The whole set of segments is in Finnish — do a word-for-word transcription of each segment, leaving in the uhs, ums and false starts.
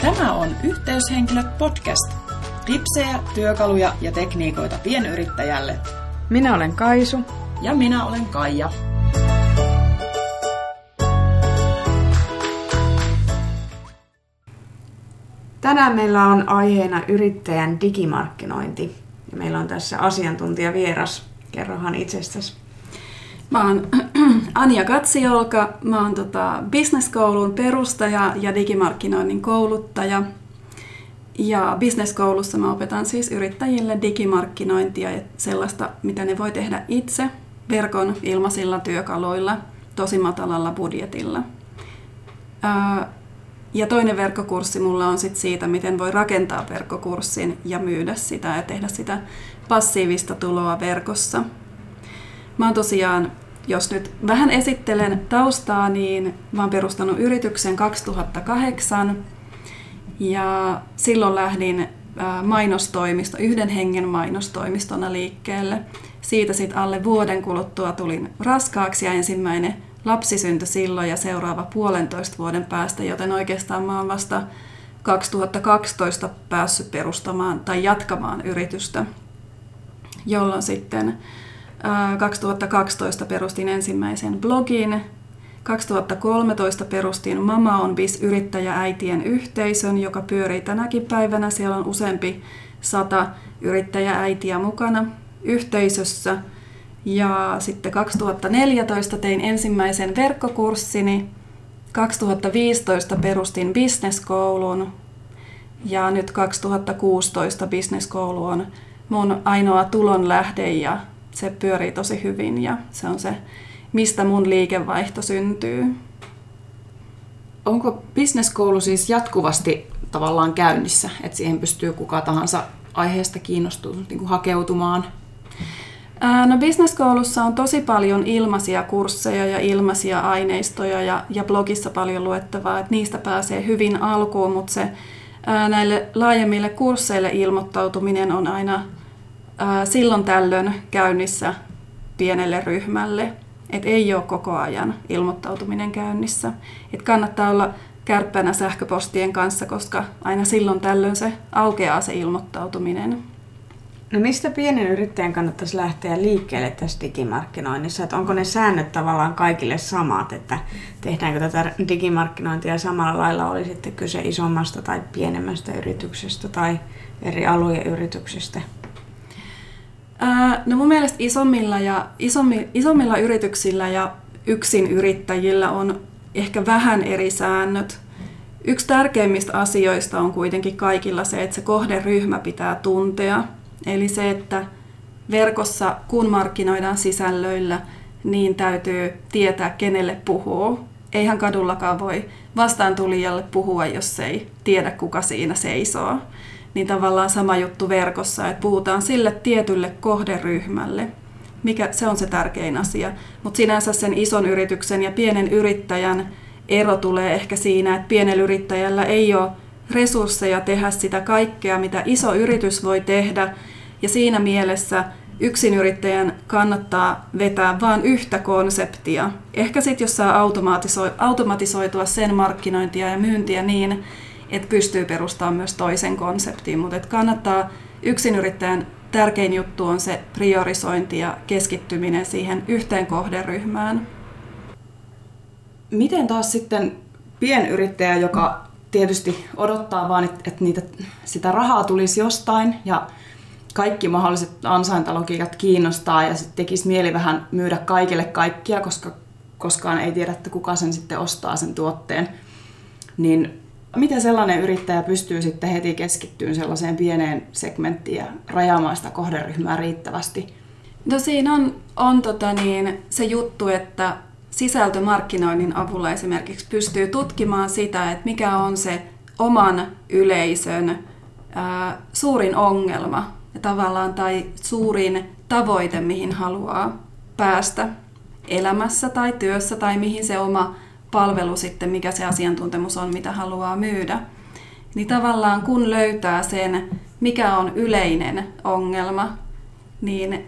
Tämä on Yhteyshenkilöt podcast. Tipsejä, työkaluja ja tekniikoita pienyrittäjälle. Minä olen Kaisu. Ja minä olen Kaija. Tänään meillä on aiheena yrittäjän digimarkkinointi. Ja meillä on tässä asiantuntijavieras. Kerrohan itsestäsi. Mä oon Anja Katsiolka. Mä oon tota Business Schoolin perustaja ja digimarkkinoinnin kouluttaja. Ja Business Schoolissa mä opetan siis yrittäjille digimarkkinointia ja sellaista, mitä ne voi tehdä itse verkon ilmaisilla työkaluilla, tosi matalalla budjetilla. Ja toinen verkkokurssi mulla on sit siitä, miten voi rakentaa verkkokurssin ja myydä sitä ja tehdä sitä passiivista tuloa verkossa. Mä oon tosiaan, jos nyt vähän esittelen taustaa, niin mä oon perustanut yrityksen kaksituhattakahdeksan ja silloin lähdin mainostoimisto, yhden hengen mainostoimistona liikkeelle. Siitä sitten alle vuoden kuluttua tulin raskaaksi ja ensimmäinen lapsi syntyi silloin ja seuraava puolentoista vuoden päästä, joten oikeastaan mä oon vasta kaksituhattakaksitoista päässyt perustamaan tai jatkamaan yritystä, jolloin sitten kaksituhattakaksitoista perustin ensimmäisen blogin, kaksituhattakolmetoista perustin Mama on bis yrittäjääitien yhteisön, joka pyörii tänäkin päivänä. Siellä on useampi sata yrittäjääitiä mukana yhteisössä. Ja sitten kaksituhattaneljätoista tein ensimmäisen verkkokurssini, kaksituhattaviisitoista perustin Business Schoolin ja nyt kaksituhattakuusitoista Business School on mun ainoa tulonlähde ja se pyörii tosi hyvin ja se on se, mistä mun liikevaihto syntyy. Onko Business School siis jatkuvasti tavallaan käynnissä, että siihen pystyy kuka tahansa aiheesta kiinnostunut niin kuin hakeutumaan? No Business Schoolissa on tosi paljon ilmaisia kursseja ja ilmaisia aineistoja ja, ja blogissa paljon luettavaa, että niistä pääsee hyvin alkuun, mutta se, ää, näille laajemmille kursseille ilmoittautuminen on aina ää, silloin tällöin käynnissä pienelle ryhmälle, et ei ole koko ajan ilmoittautuminen käynnissä. Et kannattaa olla kärppänä sähköpostien kanssa, koska aina silloin tällöin se aukeaa se ilmoittautuminen. No mistä pienen yrittäjän kannattaisi lähteä liikkeelle tässä digimarkkinoinnissa? Että onko ne säännöt tavallaan kaikille samat, että tehdäänkö tätä digimarkkinointia samalla lailla, oli sitten kyse isommasta tai pienemmästä yrityksestä tai eri alueen yrityksestä? No mun mielestä isommilla, ja, isommi, isommilla yrityksillä ja yksin yrittäjillä on ehkä vähän eri säännöt. Yksi tärkeimmistä asioista on kuitenkin kaikilla se, että se kohderyhmä pitää tuntea. Eli se, että verkossa kun markkinoidaan sisällöillä, niin täytyy tietää, kenelle puhuu. Eihän kadullakaan voi vastaantulijalle puhua, jos ei tiedä, kuka siinä seisoo. Niin tavallaan sama juttu verkossa, että puhutaan sille tietylle kohderyhmälle, mikä se on se tärkein asia. Mutta sinänsä sen ison yrityksen ja pienen yrittäjän ero tulee ehkä siinä, että pienellä yrittäjällä ei ole resursseja tehdä sitä kaikkea, mitä iso yritys voi tehdä. Ja siinä mielessä yksinyrittäjän kannattaa vetää vain yhtä konseptia. Ehkä sitten, jos saa automatisoitua sen markkinointia ja myyntiä niin, että pystyy perustamaan myös toisen konseptiin. Mutta kannattaa, yksinyrittäjän tärkein juttu on se priorisointi ja keskittyminen siihen yhteen kohderyhmään. Miten taas sitten pienyrittäjä, joka tietysti odottaa vaan, että et niitä, sitä rahaa tulisi jostain ja kaikki mahdolliset ansaintalogiikat kiinnostaa ja sitten tekisi mieli vähän myydä kaikille kaikkia, koska koskaan ei tiedä, että kuka sen sitten ostaa sen tuotteen. Niin miten sellainen yrittäjä pystyy sitten heti keskittymään sellaiseen pieneen segmenttiin ja rajaamaan sitä kohderyhmää riittävästi? No siinä on, on tota niin, se juttu, että sisältömarkkinoinnin avulla esimerkiksi pystyy tutkimaan sitä, että mikä on se oman yleisön ää, suurin ongelma ja tavallaan tai suurin tavoite, mihin haluaa päästä elämässä tai työssä tai mihin se oma palvelu sitten, mikä se asiantuntemus on, mitä haluaa myydä. Niin tavallaan kun löytää sen, mikä on yleinen ongelma niin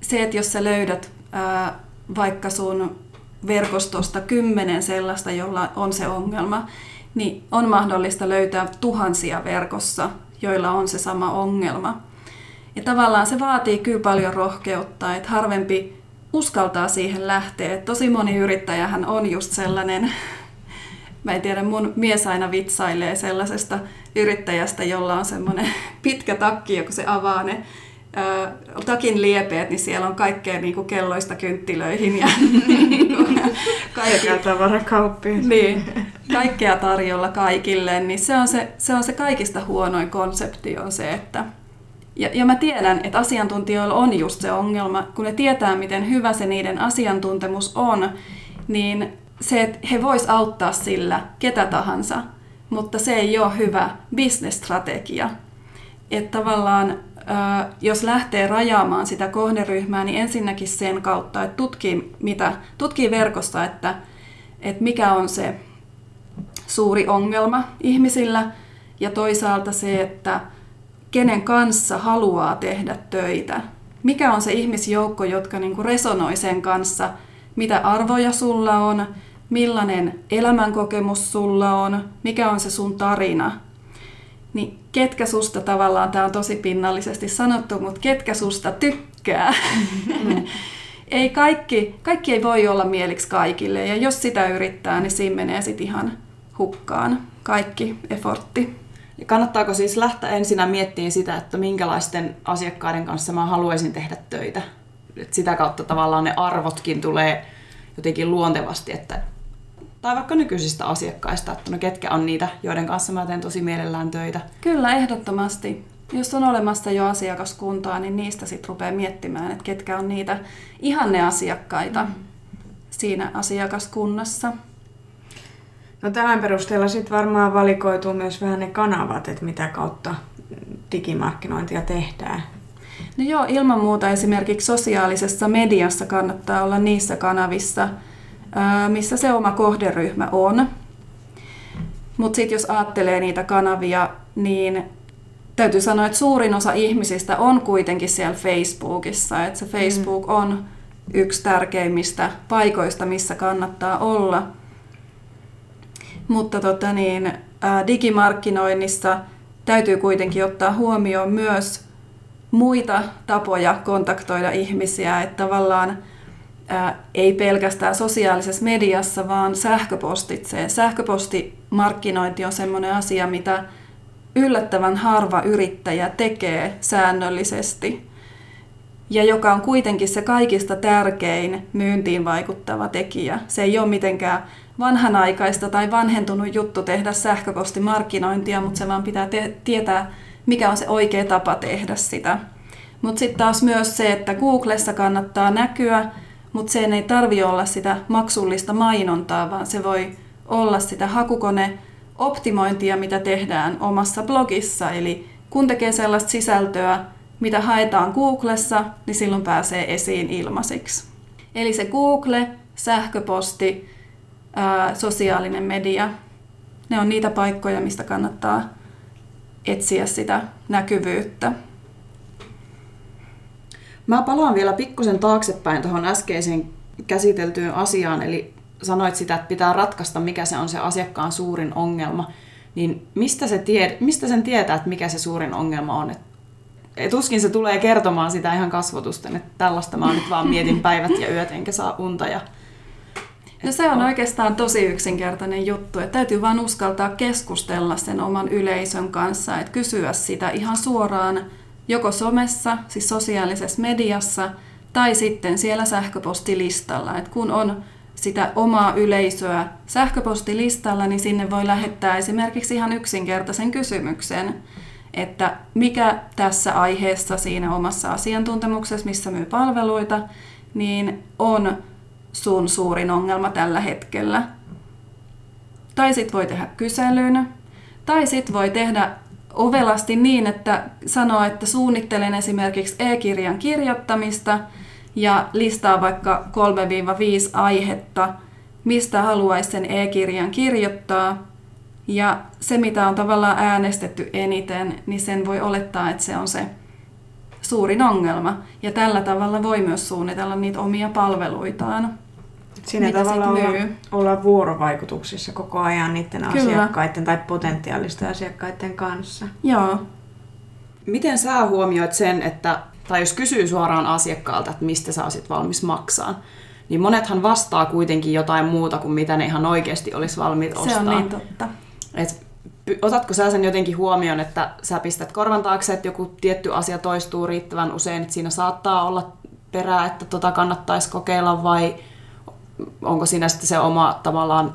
se, että jos sä löydät ää, vaikka sun verkostosta kymmenen sellaista, jolla on se ongelma, niin on mahdollista löytää tuhansia verkossa, joilla on se sama ongelma. Ja tavallaan se vaatii kyllä paljon rohkeutta, että harvempi uskaltaa siihen lähteä. Tosi moni yrittäjähän on just sellainen, mä en tiedä, mun mies aina vitsailee sellaisesta yrittäjästä, jolla on semmoinen pitkä takki, ja kun se avaa ne ää, takin liepeet, niin siellä on kaikkea niin kuin kelloista kynttilöihin ja kaikkea tavarakauppiin. Niin, kaikkea tarjolla kaikille, niin se on se, se on se kaikista huonoin konsepti on se, että Ja, ja mä tiedän, että asiantuntijoilla on just se ongelma, kun ne tietää, miten hyvä se niiden asiantuntemus on, niin se, että he vois auttaa sillä ketä tahansa, mutta se ei ole hyvä business-strategia. Että tavallaan, jos lähtee rajaamaan sitä kohderyhmää, niin ensinnäkin sen kautta, että tutkii, mitä, tutkii verkossa, että, että mikä on se suuri ongelma ihmisillä, ja toisaalta se, että kenen kanssa haluaa tehdä töitä. Mikä on se ihmisjoukko, jotka niinku resonoi sen kanssa, mitä arvoja sulla on, millainen elämänkokemus sulla on, mikä on se sun tarina. Niin ketkä susta tavallaan, tämä on tosi pinnallisesti sanottu, mutta ketkä susta tykkää. Mm. ei kaikki, kaikki ei voi olla mieliksi kaikille, ja jos sitä yrittää, niin siinä menee sit ihan hukkaan kaikki efortti. Kannattaako siis lähteä ensinnä miettimään sitä, että minkälaisten asiakkaiden kanssa mä haluaisin tehdä töitä? Et sitä kautta tavallaan ne arvotkin tulee jotenkin luontevasti, että, tai vaikka nykyisistä asiakkaista, että no ketkä on niitä, joiden kanssa mä teen tosi mielellään töitä. Kyllä, ehdottomasti. Jos on olemassa jo asiakaskuntaa, niin niistä sitten rupeaa miettimään, että ketkä on niitä ihanneasiakkaita mm. siinä asiakaskunnassa. No tämän perusteella sitten varmaan valikoituu myös vähän ne kanavat, että mitä kautta digimarkkinointia tehdään. No joo, ilman muuta esimerkiksi sosiaalisessa mediassa kannattaa olla niissä kanavissa, missä se oma kohderyhmä on. Mutta sitten jos ajattelee niitä kanavia, niin täytyy sanoa, että suurin osa ihmisistä on kuitenkin siellä Facebookissa. Että se Facebook on yksi tärkeimmistä paikoista, missä kannattaa olla. Mutta tota niin, digimarkkinoinnissa täytyy kuitenkin ottaa huomioon myös muita tapoja kontaktoida ihmisiä. Että tavallaan ää, ei pelkästään sosiaalisessa mediassa, vaan sähköpostitse. Sähköpostimarkkinointi on semmoinen asia, mitä yllättävän harva yrittäjä tekee säännöllisesti. Ja joka on kuitenkin se kaikista tärkein myyntiin vaikuttava tekijä. Se ei ole mitenkään vanhanaikaista tai vanhentunut juttu tehdä sähköpostimarkkinointia, mutta se vaan pitää te- tietää, mikä on se oikea tapa tehdä sitä. Mutta sitten taas myös se, että Googlessa kannattaa näkyä, mutta sen ei tarvitse olla sitä maksullista mainontaa, vaan se voi olla sitä hakukoneoptimointia, mitä tehdään omassa blogissa. Eli kun tekee sellaista sisältöä, mitä haetaan Googlessa, niin silloin pääsee esiin ilmaisiksi. Eli se Google, sähköposti, ää, sosiaalinen media, ne on niitä paikkoja, mistä kannattaa etsiä sitä näkyvyyttä. Mä palaan vielä pikkusen taaksepäin tuohon äskeiseen käsiteltyyn asiaan, eli sanoit sitä, että pitää ratkaista, mikä se on se asiakkaan suurin ongelma. Niin mistä, se tie, mistä sen tietää, että mikä se suurin ongelma on? Et tuskin se tulee kertomaan sitä ihan kasvotusten, että tällaista mä nyt vaan mietin päivät ja yöt, enkä saa unta. Ja... No se on oikeastaan tosi yksinkertainen juttu, että täytyy vaan uskaltaa keskustella sen oman yleisön kanssa, että kysyä sitä ihan suoraan joko somessa, siis sosiaalisessa mediassa, tai sitten siellä sähköpostilistalla. Et kun on sitä omaa yleisöä sähköpostilistalla, niin sinne voi lähettää esimerkiksi ihan yksinkertaisen kysymyksen, että mikä tässä aiheessa siinä omassa asiantuntemuksessa, missä myy palveluita, niin on sun suurin ongelma tällä hetkellä. Tai sit voi tehdä kyselyn, tai sit voi tehdä ovelasti niin, että sanoo, että suunnittelen esimerkiksi e-kirjan kirjoittamista ja listaa vaikka kolme viisi aihetta, mistä haluaisi sen e-kirjan kirjoittaa. Ja se, mitä on tavallaan äänestetty eniten, niin sen voi olettaa, että se on se suurin ongelma. Ja tällä tavalla voi myös suunnitella niitä omia palveluitaan. Siinä tavalla olla, olla vuorovaikutuksissa koko ajan niiden Kyllä. asiakkaiden tai potentiaalisten asiakkaiden kanssa. Joo. Miten sä huomioit sen, että, tai jos kysyy suoraan asiakkaalta, että mistä sä olisit valmis maksaa, niin monethan vastaa kuitenkin jotain muuta kuin mitä ne ihan oikeasti olisi valmiit ostaa. Se on niin totta. Et otatko sä sen jotenkin huomioon, että sä pistät korvan taakse, että joku tietty asia toistuu riittävän usein, että siinä saattaa olla perää, että tota kannattaisi kokeilla, vai onko siinä sitten se oma tavallaan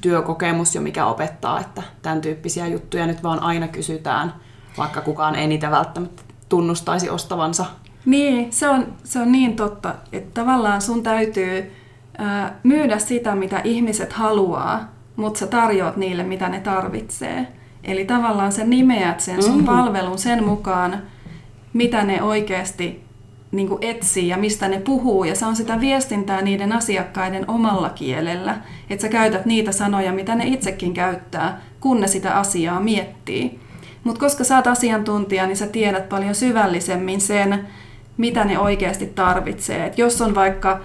työkokemus jo, mikä opettaa, että tämän tyyppisiä juttuja nyt vaan aina kysytään, vaikka kukaan ei niitä välttämättä tunnustaisi ostavansa? Niin, se on, se on niin totta, että tavallaan sun täytyy ää, myydä sitä, mitä ihmiset haluaa, mutta sä tarjoat niille, mitä ne tarvitsee. Eli tavallaan sä nimeät sen sun mm. palvelun sen mukaan, mitä ne oikeasti niin kuin etsii ja mistä ne puhuu. Ja se on sitä viestintää niiden asiakkaiden omalla kielellä. Että sä käytät niitä sanoja, mitä ne itsekin käyttää, kun ne sitä asiaa miettii. Mutta koska sä oot asiantuntija, niin sä tiedät paljon syvällisemmin sen, mitä ne oikeasti tarvitsee. Et jos on vaikka,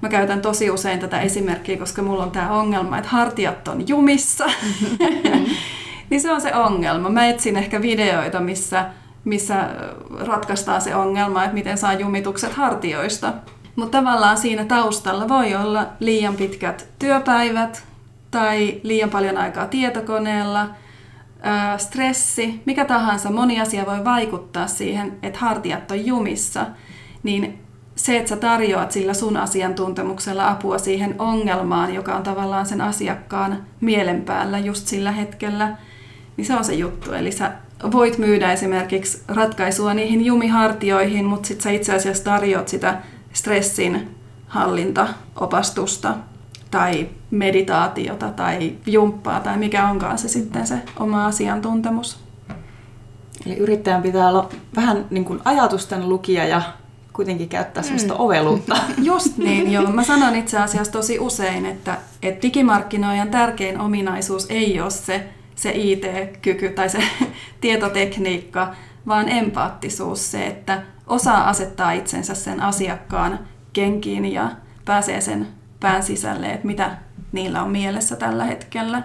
mä käytän tosi usein tätä esimerkkiä, koska mulla on tää ongelma, että hartiat on jumissa, mm-hmm. niin se on se ongelma. Mä etsin ehkä videoita, missä, missä ratkaistaan se ongelma, että miten saa jumitukset hartioista. Mutta tavallaan siinä taustalla voi olla liian pitkät työpäivät tai liian paljon aikaa tietokoneella, stressi, mikä tahansa, moni asia voi vaikuttaa siihen, että hartiat on jumissa, niin se, että sä tarjoat sillä sun asiantuntemuksella apua siihen ongelmaan, joka on tavallaan sen asiakkaan mielen päällä just sillä hetkellä, niin se on se juttu. Eli sä voit myydä esimerkiksi ratkaisua niihin jumihartioihin, mutta sit sä itse asiassa tarjoat sitä stressin hallintaopastusta tai meditaatiota tai jumppaa tai mikä onkaan se sitten se oma asiantuntemus. Eli yrittäjän pitää olla vähän niin kuin ajatusten lukija ja kuitenkin käyttää sellaista mm. oveluutta. Just niin, joo. Mä sanon itse asiassa tosi usein, että, että digimarkkinoijan tärkein ominaisuus ei ole se, se I T-kyky tai se tietotekniikka, vaan empaattisuus, se, että osaa asettaa itsensä sen asiakkaan kenkiin ja pääsee sen pään sisälle, että mitä niillä on mielessä tällä hetkellä.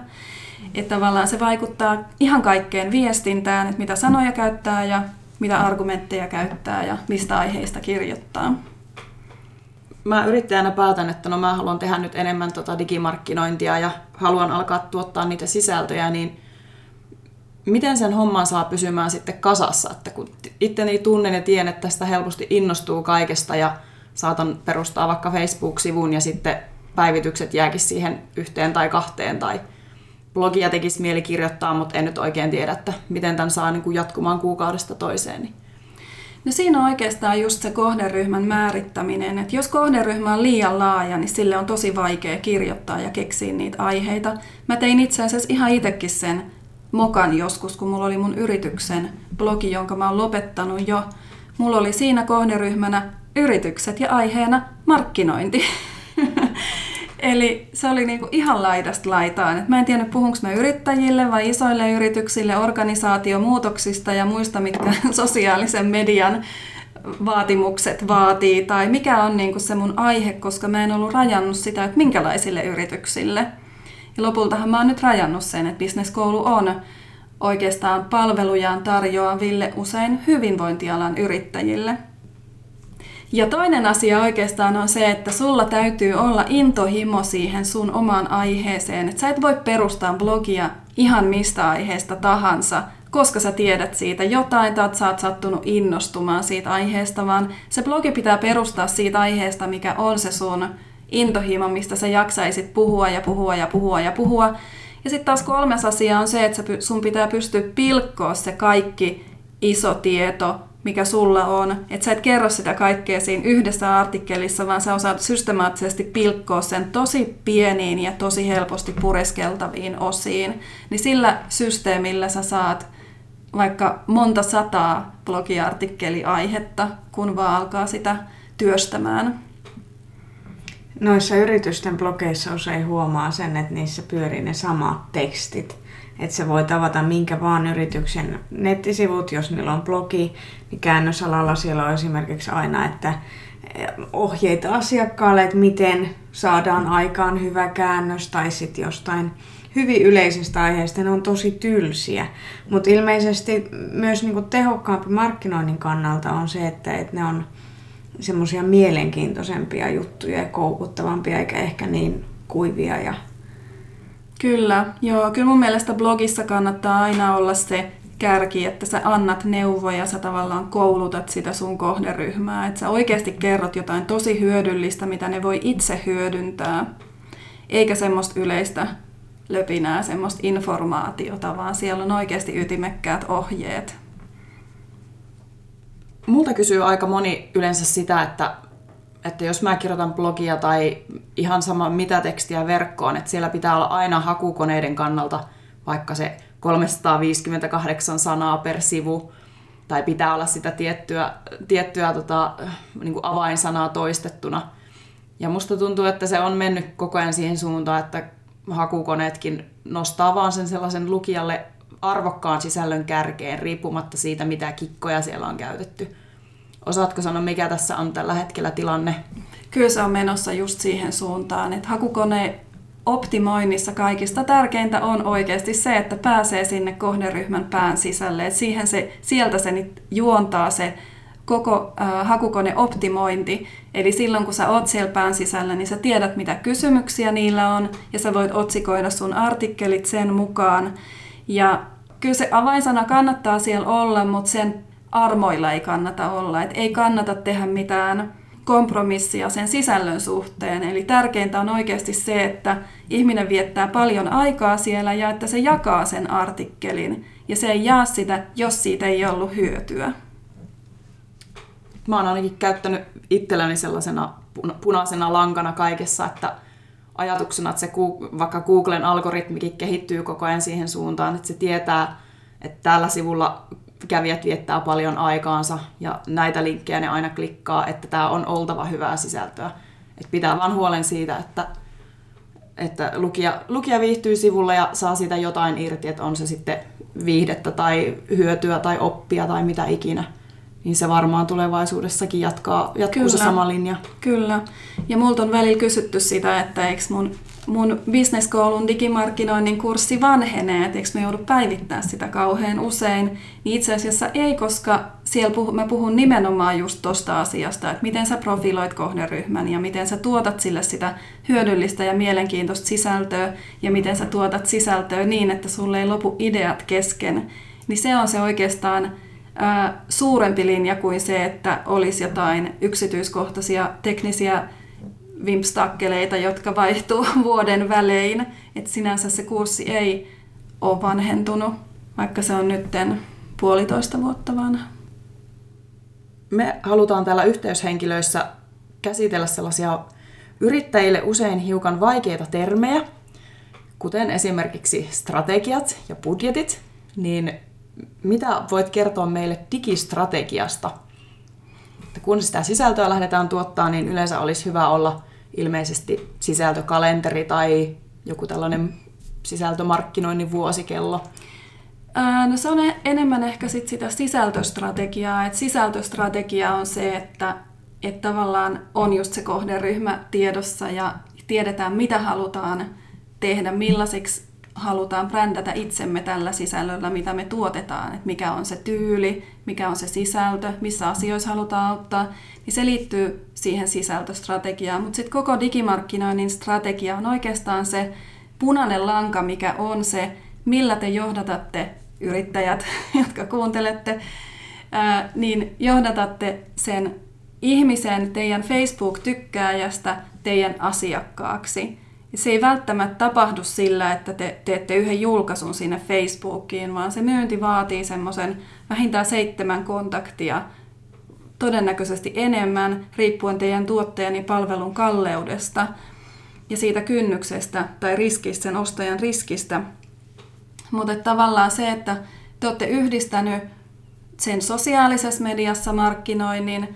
Että tavallaan se vaikuttaa ihan kaikkeen viestintään, että mitä sanoja käyttää ja mitä argumentteja käyttää ja mistä aiheista kirjoittaa. Mä yrittäjänä päätän, että no mä haluan tehdä nyt enemmän tota digimarkkinointia ja haluan alkaa tuottaa niitä sisältöjä, niin miten sen homman saa pysymään sitten kasassa? Että kun itteni tunnen ja tiedän, että tästä helposti innostuu kaikesta ja saatan perustaa vaikka Facebook-sivun ja sitten päivitykset jääkin siihen yhteen tai kahteen tai blogia tekisi mieli kirjoittaa, mutta en nyt oikein tiedä, että miten tämän saa niin kuin jatkumaan kuukaudesta toiseen. No siinä on oikeastaan just se kohderyhmän määrittäminen. Että jos kohderyhmä on liian laaja, niin sille on tosi vaikea kirjoittaa ja keksiä niitä aiheita. Mä tein itse asiassa ihan itsekin sen mokan joskus, kun mulla oli mun yrityksen blogi, jonka mä oon lopettanut jo. Mulla oli siinä kohderyhmänä yritykset ja aiheena markkinointi. Eli se oli niinku ihan laidasta laitaan. Et mä en tiedä, puhunko mä yrittäjille vai isoille yrityksille organisaatiomuutoksista ja muista, mitkä sosiaalisen median vaatimukset vaatii, tai mikä on niinku se mun aihe, koska mä en ollut rajannut sitä, että minkälaisille yrityksille. Ja lopultahan mä oon nyt rajannut sen, että Business School on oikeastaan palvelujaan tarjoaville usein hyvinvointialan yrittäjille. Ja toinen asia oikeastaan on se, että sulla täytyy olla intohimo siihen sun omaan aiheeseen. Et sä et voi perustaa blogia ihan mistä aiheesta tahansa, koska sä tiedät siitä jotain tai sä oot sattunut innostumaan siitä aiheesta, vaan se blogi pitää perustaa siitä aiheesta, mikä on se sun intohimo, mistä sä jaksaisit puhua ja puhua ja puhua ja puhua. Ja sitten taas kolmas asia on se, että sun pitää pystyä pilkkoa se kaikki iso tieto, mikä sulla on, että sä et kerro sitä kaikkea siinä yhdessä artikkelissa, vaan sä osaat systemaattisesti pilkkoa sen tosi pieniin ja tosi helposti pureskeltaviin osiin, niin sillä systeemillä sä saat vaikka monta sataa blogiartikkeliaihetta, kun vaan alkaa sitä työstämään. Noissa yritysten blogeissa usein huomaa sen, että niissä pyörii ne samat tekstit. että se voi tavata minkä vaan yrityksen nettisivut, jos niillä on blogi, niin käännösalalla siellä on esimerkiksi aina, että ohjeita asiakkaalle, että miten saadaan aikaan hyvä käännös, tai sitten jostain hyvin yleisestä aiheesta, ne on tosi tylsiä. Mutta ilmeisesti myös niinku tehokkaampi markkinoinnin kannalta on se, että et ne on semmoisia mielenkiintoisempia juttuja ja koukuttavampia, eikä ehkä niin kuivia ja... Kyllä, joo. Kyllä mun mielestä blogissa kannattaa aina olla se kärki, että sä annat neuvoja, sä tavallaan koulutat sitä sun kohderyhmää, että sä oikeasti kerrot jotain tosi hyödyllistä, mitä ne voi itse hyödyntää, eikä semmoista yleistä löpinää, semmoista informaatiota, vaan siellä on oikeasti ytimekkäät ohjeet. Multa kysyy aika moni yleensä sitä, että että jos mä kirjoitan blogia tai ihan sama mitä tekstiä verkkoon, että siellä pitää olla aina hakukoneiden kannalta vaikka se kolmesataaviisikymmentäkahdeksan sanaa per sivu, tai pitää olla sitä tiettyä, tiettyä tota, niin kuin avainsanaa toistettuna. Ja musta tuntuu, että se on mennyt koko ajan siihen suuntaan, että hakukoneetkin nostaa vaan sen sellaisen lukijalle arvokkaan sisällön kärkeen, riippumatta siitä, mitä kikkoja siellä on käytetty. Osaatko sanoa, mikä tässä on tällä hetkellä tilanne? Kyllä se on menossa just siihen suuntaan, että hakukoneoptimoinnissa kaikista tärkeintä on oikeasti se, että pääsee sinne kohderyhmän pään sisälle. Että siihen se, sieltä se nyt juontaa se koko äh, hakukoneoptimointi. Eli silloin kun sä oot siellä pään sisällä, niin sä tiedät mitä kysymyksiä niillä on ja sä voit otsikoida sun artikkelit sen mukaan. Ja kyllä se avainsana kannattaa siellä olla, mutta sen armoilla ei kannata olla, että ei kannata tehdä mitään kompromissia sen sisällön suhteen. Eli tärkeintä on oikeasti se, että ihminen viettää paljon aikaa siellä ja että se jakaa sen artikkelin. Ja se ei jaa sitä, jos siitä ei ollut hyötyä. Mä oon ainakin käyttänyt itselläni sellaisena punaisena lankana kaikessa, että ajatuksena, että se vaikka Googlen algoritmikin kehittyy koko ajan siihen suuntaan, että se tietää, että tällä sivulla kävijät viettää paljon aikaansa ja näitä linkkejä ne aina klikkaa, että tämä on oltava hyvää sisältöä. Et pitää vaan huolen siitä, että, että lukija, lukija viihtyy sivulla ja saa siitä jotain irti, että on se sitten viihdettä tai hyötyä tai oppia tai mitä ikinä. Niin se varmaan tulevaisuudessakin jatkaa, jatkuu kyllä, se sama linja. Kyllä. Ja multa on välillä kysytty sitä, että eikö mun, mun Business Schoolin digimarkkinoinnin kurssi vanhenee, että eikö mä joudu päivittämään sitä kauhean usein. Niin itse asiassa ei, koska siellä puhun, mä puhun nimenomaan just tosta asiasta, että miten sä profiloit kohderyhmän ja miten sä tuotat sille sitä hyödyllistä ja mielenkiintoista sisältöä ja miten sä tuotat sisältöä niin, että sulle ei lopu ideat kesken. Niin se on se oikeastaan suurempi linja kuin se, että olisi jotain yksityiskohtaisia teknisiä vimpstakkeleita, jotka vaihtuu vuoden välein. Et sinänsä se kurssi ei ole vanhentunut, vaikka se on nytten puolitoista vuotta vanha. Me halutaan täällä yhteyshenkilöissä käsitellä sellaisia yrittäjille usein hiukan vaikeita termejä, kuten esimerkiksi strategiat ja budjetit, niin mitä voit kertoa meille digistrategiasta? Että kun sitä sisältöä lähdetään tuottaa, niin yleensä olisi hyvä olla ilmeisesti sisältökalenteri tai joku tällainen sisältömarkkinoinnin vuosikello. No se on enemmän ehkä sit sitä sisältöstrategiaa. Et sisältöstrategia on se, että et tavallaan on just se kohderyhmä tiedossa ja tiedetään mitä halutaan tehdä, millaiseksi halutaan brändätä itsemme tällä sisällöllä, mitä me tuotetaan, että mikä on se tyyli, mikä on se sisältö, missä asioissa halutaan auttaa, niin se liittyy siihen sisältöstrategiaan. Mutta sitten koko digimarkkinoinnin strategia on oikeastaan se punainen lanka, mikä on se, millä te johdatatte yrittäjät, jotka kuuntelette, ää, niin johdatatte sen ihmisen, teidän Facebook-tykkääjästä teidän asiakkaaksi. Se ei välttämättä tapahdu sillä, että te teette yhden julkaisun sinne Facebookiin, vaan se myynti vaatii semmoisen vähintään seitsemän kontaktia, todennäköisesti enemmän, riippuen teidän tuotteen ja palvelun kalleudesta ja siitä kynnyksestä tai riskistä, sen ostajan riskistä. Mutta tavallaan se, että te olette yhdistänyt sen sosiaalisessa mediassa markkinoinnin,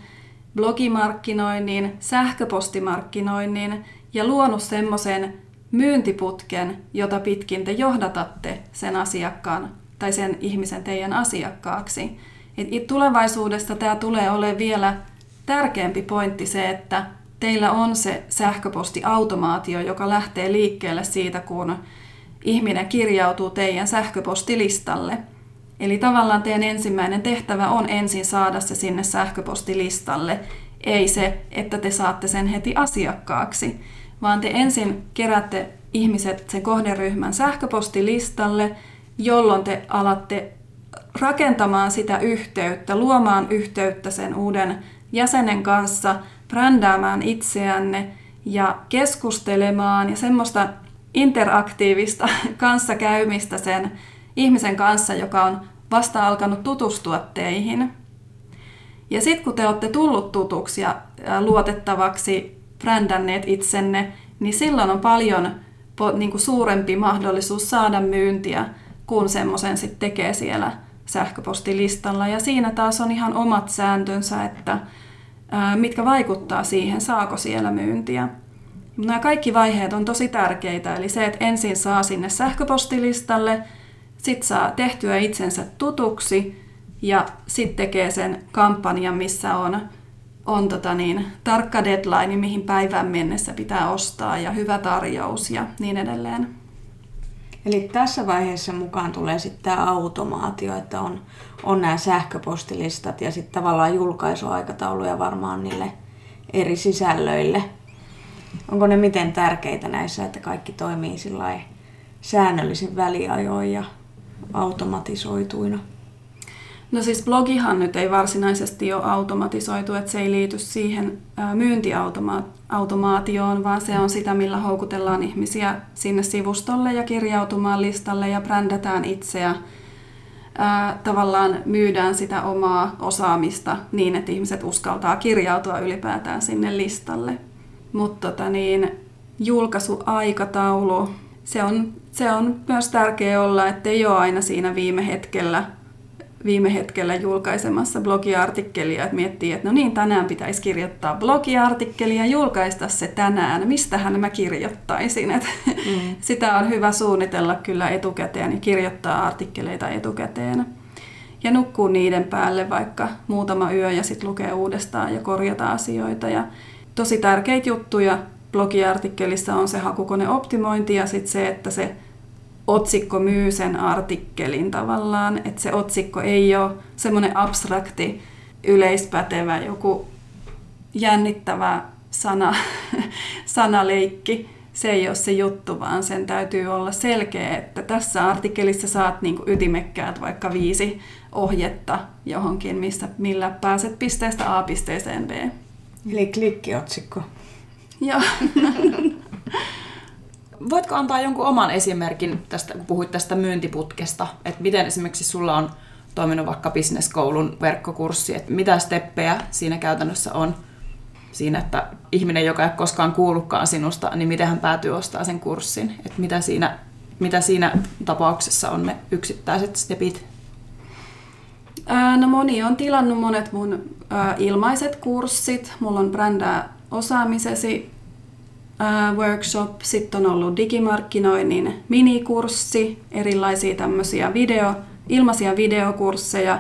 blogimarkkinoinnin, sähköpostimarkkinoinnin, ja luonut semmoisen myyntiputken, jota pitkin te johdatatte sen asiakkaan tai sen ihmisen teidän asiakkaaksi. Et tulevaisuudessa tämä tulee olemaan vielä tärkeämpi pointti se, että teillä on se sähköpostiautomaatio, joka lähtee liikkeelle siitä, kun ihminen kirjautuu teidän sähköpostilistalle. Eli tavallaan teidän ensimmäinen tehtävä on ensin saada se sinne sähköpostilistalle, ei se, että te saatte sen heti asiakkaaksi, vaan te ensin keräätte ihmiset sen kohderyhmän sähköpostilistalle, jolloin te alatte rakentamaan sitä yhteyttä, luomaan yhteyttä sen uuden jäsenen kanssa, brändäämään itseänne ja keskustelemaan ja semmoista interaktiivista kanssakäymistä sen ihmisen kanssa, joka on vasta alkanut tutustua teihin. Ja sitten kun te olette tullut tutuksi ja luotettavaksi, brändänneet itsenne, niin silloin on paljon niin kuin suurempi mahdollisuus saada myyntiä, kun semmoisen sitten tekee siellä sähköpostilistalla. Ja siinä taas on ihan omat sääntönsä, että mitkä vaikuttaa siihen, saako siellä myyntiä. Nämä kaikki vaiheet on tosi tärkeitä, eli se, että ensin saa sinne sähköpostilistalle, sitten saa tehtyä itsensä tutuksi ja sitten tekee sen kampanjan, missä on, on tota niin, tarkka deadline, mihin päivään mennessä pitää ostaa ja hyvä tarjous ja niin edelleen. Eli tässä vaiheessa mukaan tulee sitten tämä automaatio, että on, on nämä sähköpostilistat ja sitten tavallaan julkaisuaikatauluja varmaan niille eri sisällöille. Onko ne miten tärkeitä näissä, että kaikki toimii sillain säännöllisin väliajoin ja automatisoituina? No siis blogihan nyt ei varsinaisesti ole automatisoitu, että se ei liity siihen myyntiautomaatioon, vaan se on sitä, millä houkutellaan ihmisiä sinne sivustolle ja kirjautumaan listalle ja brändätään itseä. Tavallaan myydään sitä omaa osaamista niin, että ihmiset uskaltaa kirjautua ylipäätään sinne listalle. Mutta tota niin, julkaisuaikataulu, se on, se on myös tärkeä olla, ettei ole aina siinä viime hetkellä, viime hetkellä julkaisemassa blogiartikkelia, että miettii, että no niin, tänään pitäisi kirjoittaa blogiartikkelia ja julkaista se tänään, mistähän mä kirjoittaisin. Et mm. Sitä on hyvä suunnitella kyllä etukäteen ja kirjoittaa artikkeleita etukäteen. Ja nukkuu niiden päälle vaikka muutama yö ja sitten lukee uudestaan ja korjata asioita. Ja tosi tärkeitä juttuja blogiartikkelissa on se hakukoneoptimointi ja sitten se, että se otsikko myy sen artikkelin tavallaan, että se otsikko ei ole semmoinen abstrakti, yleispätevä, joku jännittävä sana, sanaleikki. Se ei ole se juttu, vaan sen täytyy olla selkeä, että tässä artikkelissa saat niinku ytimekkäät vaikka viisi ohjetta johonkin, missä, millä pääset pisteestä A pisteeseen B. Eli klikkiotsikko. Joo. Voitko antaa jonkun oman esimerkin tästä, kun puhuit tästä myyntiputkesta, että miten esimerkiksi sulla on toiminut vaikka Business Schoolin verkkokurssi, että mitä steppejä siinä käytännössä on siinä, että ihminen, joka ei koskaan kuullutkaan sinusta, niin miten hän päätyy ostamaan sen kurssin, että mitä siinä, mitä siinä tapauksessa on ne yksittäiset stepit? No moni on tilannut monet mun ilmaiset kurssit, mulla on brändää osaamisesi workshop, sitten on ollut digimarkkinoinnin minikurssi, erilaisia tämmöisiä video, ilmaisia videokursseja.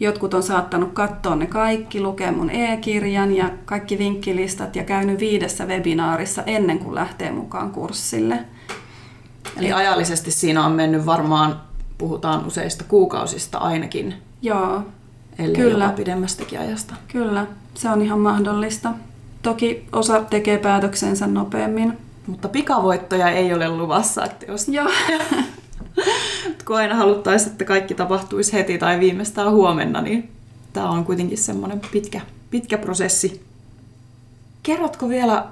Jotkut on saattanut katsoa ne kaikki, lukea mun e-kirjan ja kaikki vinkkilistat ja käynyt viidessä webinaarissa ennen kuin lähtee mukaan kurssille. Eli ajallisesti siinä on mennyt varmaan, puhutaan useista kuukausista ainakin. Joo, eli kyllä. Jopa pidemmästäkin ajasta. Kyllä, se on ihan mahdollista. Toki osa tekee päätöksensä nopeammin. Mutta pikavoittoja ei ole luvassa. Että jos... Joo. Kun aina haluttaisiin, että kaikki tapahtuisi heti tai viimeistään huomenna, niin tämä on kuitenkin semmoinen pitkä, pitkä prosessi. Kerrotko vielä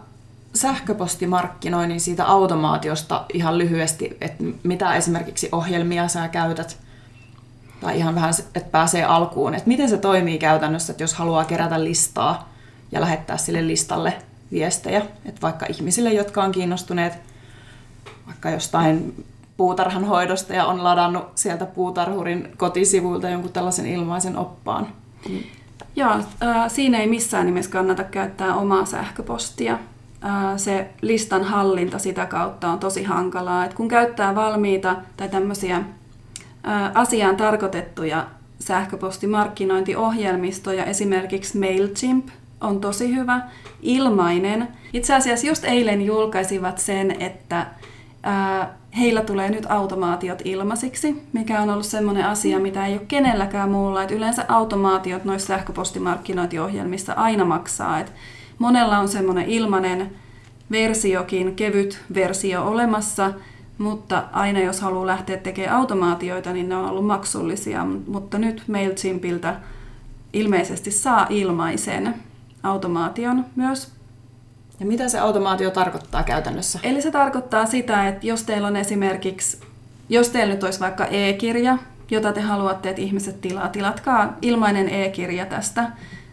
sähköpostimarkkinoinnin siitä automaatiosta ihan lyhyesti, että mitä esimerkiksi ohjelmia sä käytät? Tai ihan vähän, että pääsee alkuun. Että miten se toimii käytännössä, että jos haluaa kerätä listaa ja lähettää sille listalle viestejä, että vaikka ihmisille, jotka on kiinnostuneet vaikka jostain puutarhanhoidosta ja on ladannut sieltä puutarhurin kotisivuilta jonkun tällaisen ilmaisen oppaan. Joo, äh, siinä ei missään nimessä kannata käyttää omaa sähköpostia. se listan hallinta sitä kautta on tosi hankalaa. Et kun käyttää valmiita tai tämmöisiä asiaan tarkoitettuja sähköpostimarkkinointiohjelmistoja, esimerkiksi MailChimp on tosi hyvä, ilmainen. Itse asiassa just eilen julkaisivat sen, että heillä tulee nyt automaatiot ilmaisiksi, mikä on ollut semmoinen asia, mitä ei ole kenelläkään muulla. Et yleensä automaatiot noissa sähköpostimarkkinointiohjelmissa aina maksaa. Et monella on semmoinen ilmainen versiokin, kevyt versio olemassa, mutta aina jos haluaa lähteä tekemään automaatioita, niin ne on ollut maksullisia. Mutta nyt MailChimpiltä ilmeisesti saa ilmaisen automaation myös. Ja mitä se automaatio tarkoittaa käytännössä? Eli se tarkoittaa sitä, että jos teillä on esimerkiksi, jos teillä nyt olisi vaikka e-kirja, jota te haluatte, että ihmiset tilaa, tilatkaa ilmainen e-kirja tästä.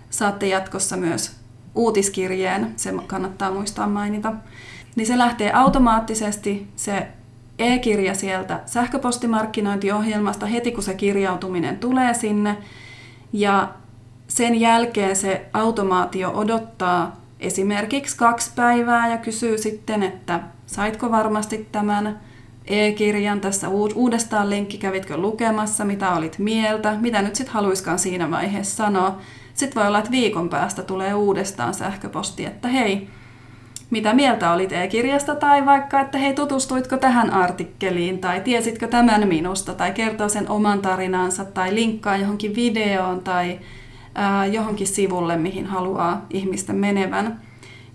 Saatte jatkossa myös uutiskirjeen, se kannattaa muistaa mainita. Niin se lähtee automaattisesti se e-kirja sieltä sähköpostimarkkinointiohjelmasta heti, kun se kirjautuminen tulee sinne. Ja sen jälkeen se automaatio odottaa esimerkiksi kaksi päivää ja kysyy sitten, että saitko varmasti tämän e-kirjan tässä uudestaan linkki, kävitkö lukemassa, mitä olit mieltä, mitä nyt sitten haluiskaan siinä vaiheessa sanoa. Sitten voi olla, että viikon päästä tulee uudestaan sähköposti, että hei, mitä mieltä olit e-kirjasta, tai vaikka, että hei, tutustuitko tähän artikkeliin, tai tiesitkö tämän minusta, tai kertoo sen oman tarinansa, tai linkkaa johonkin videoon, tai johonkin sivulle, mihin haluaa ihmisten menevän.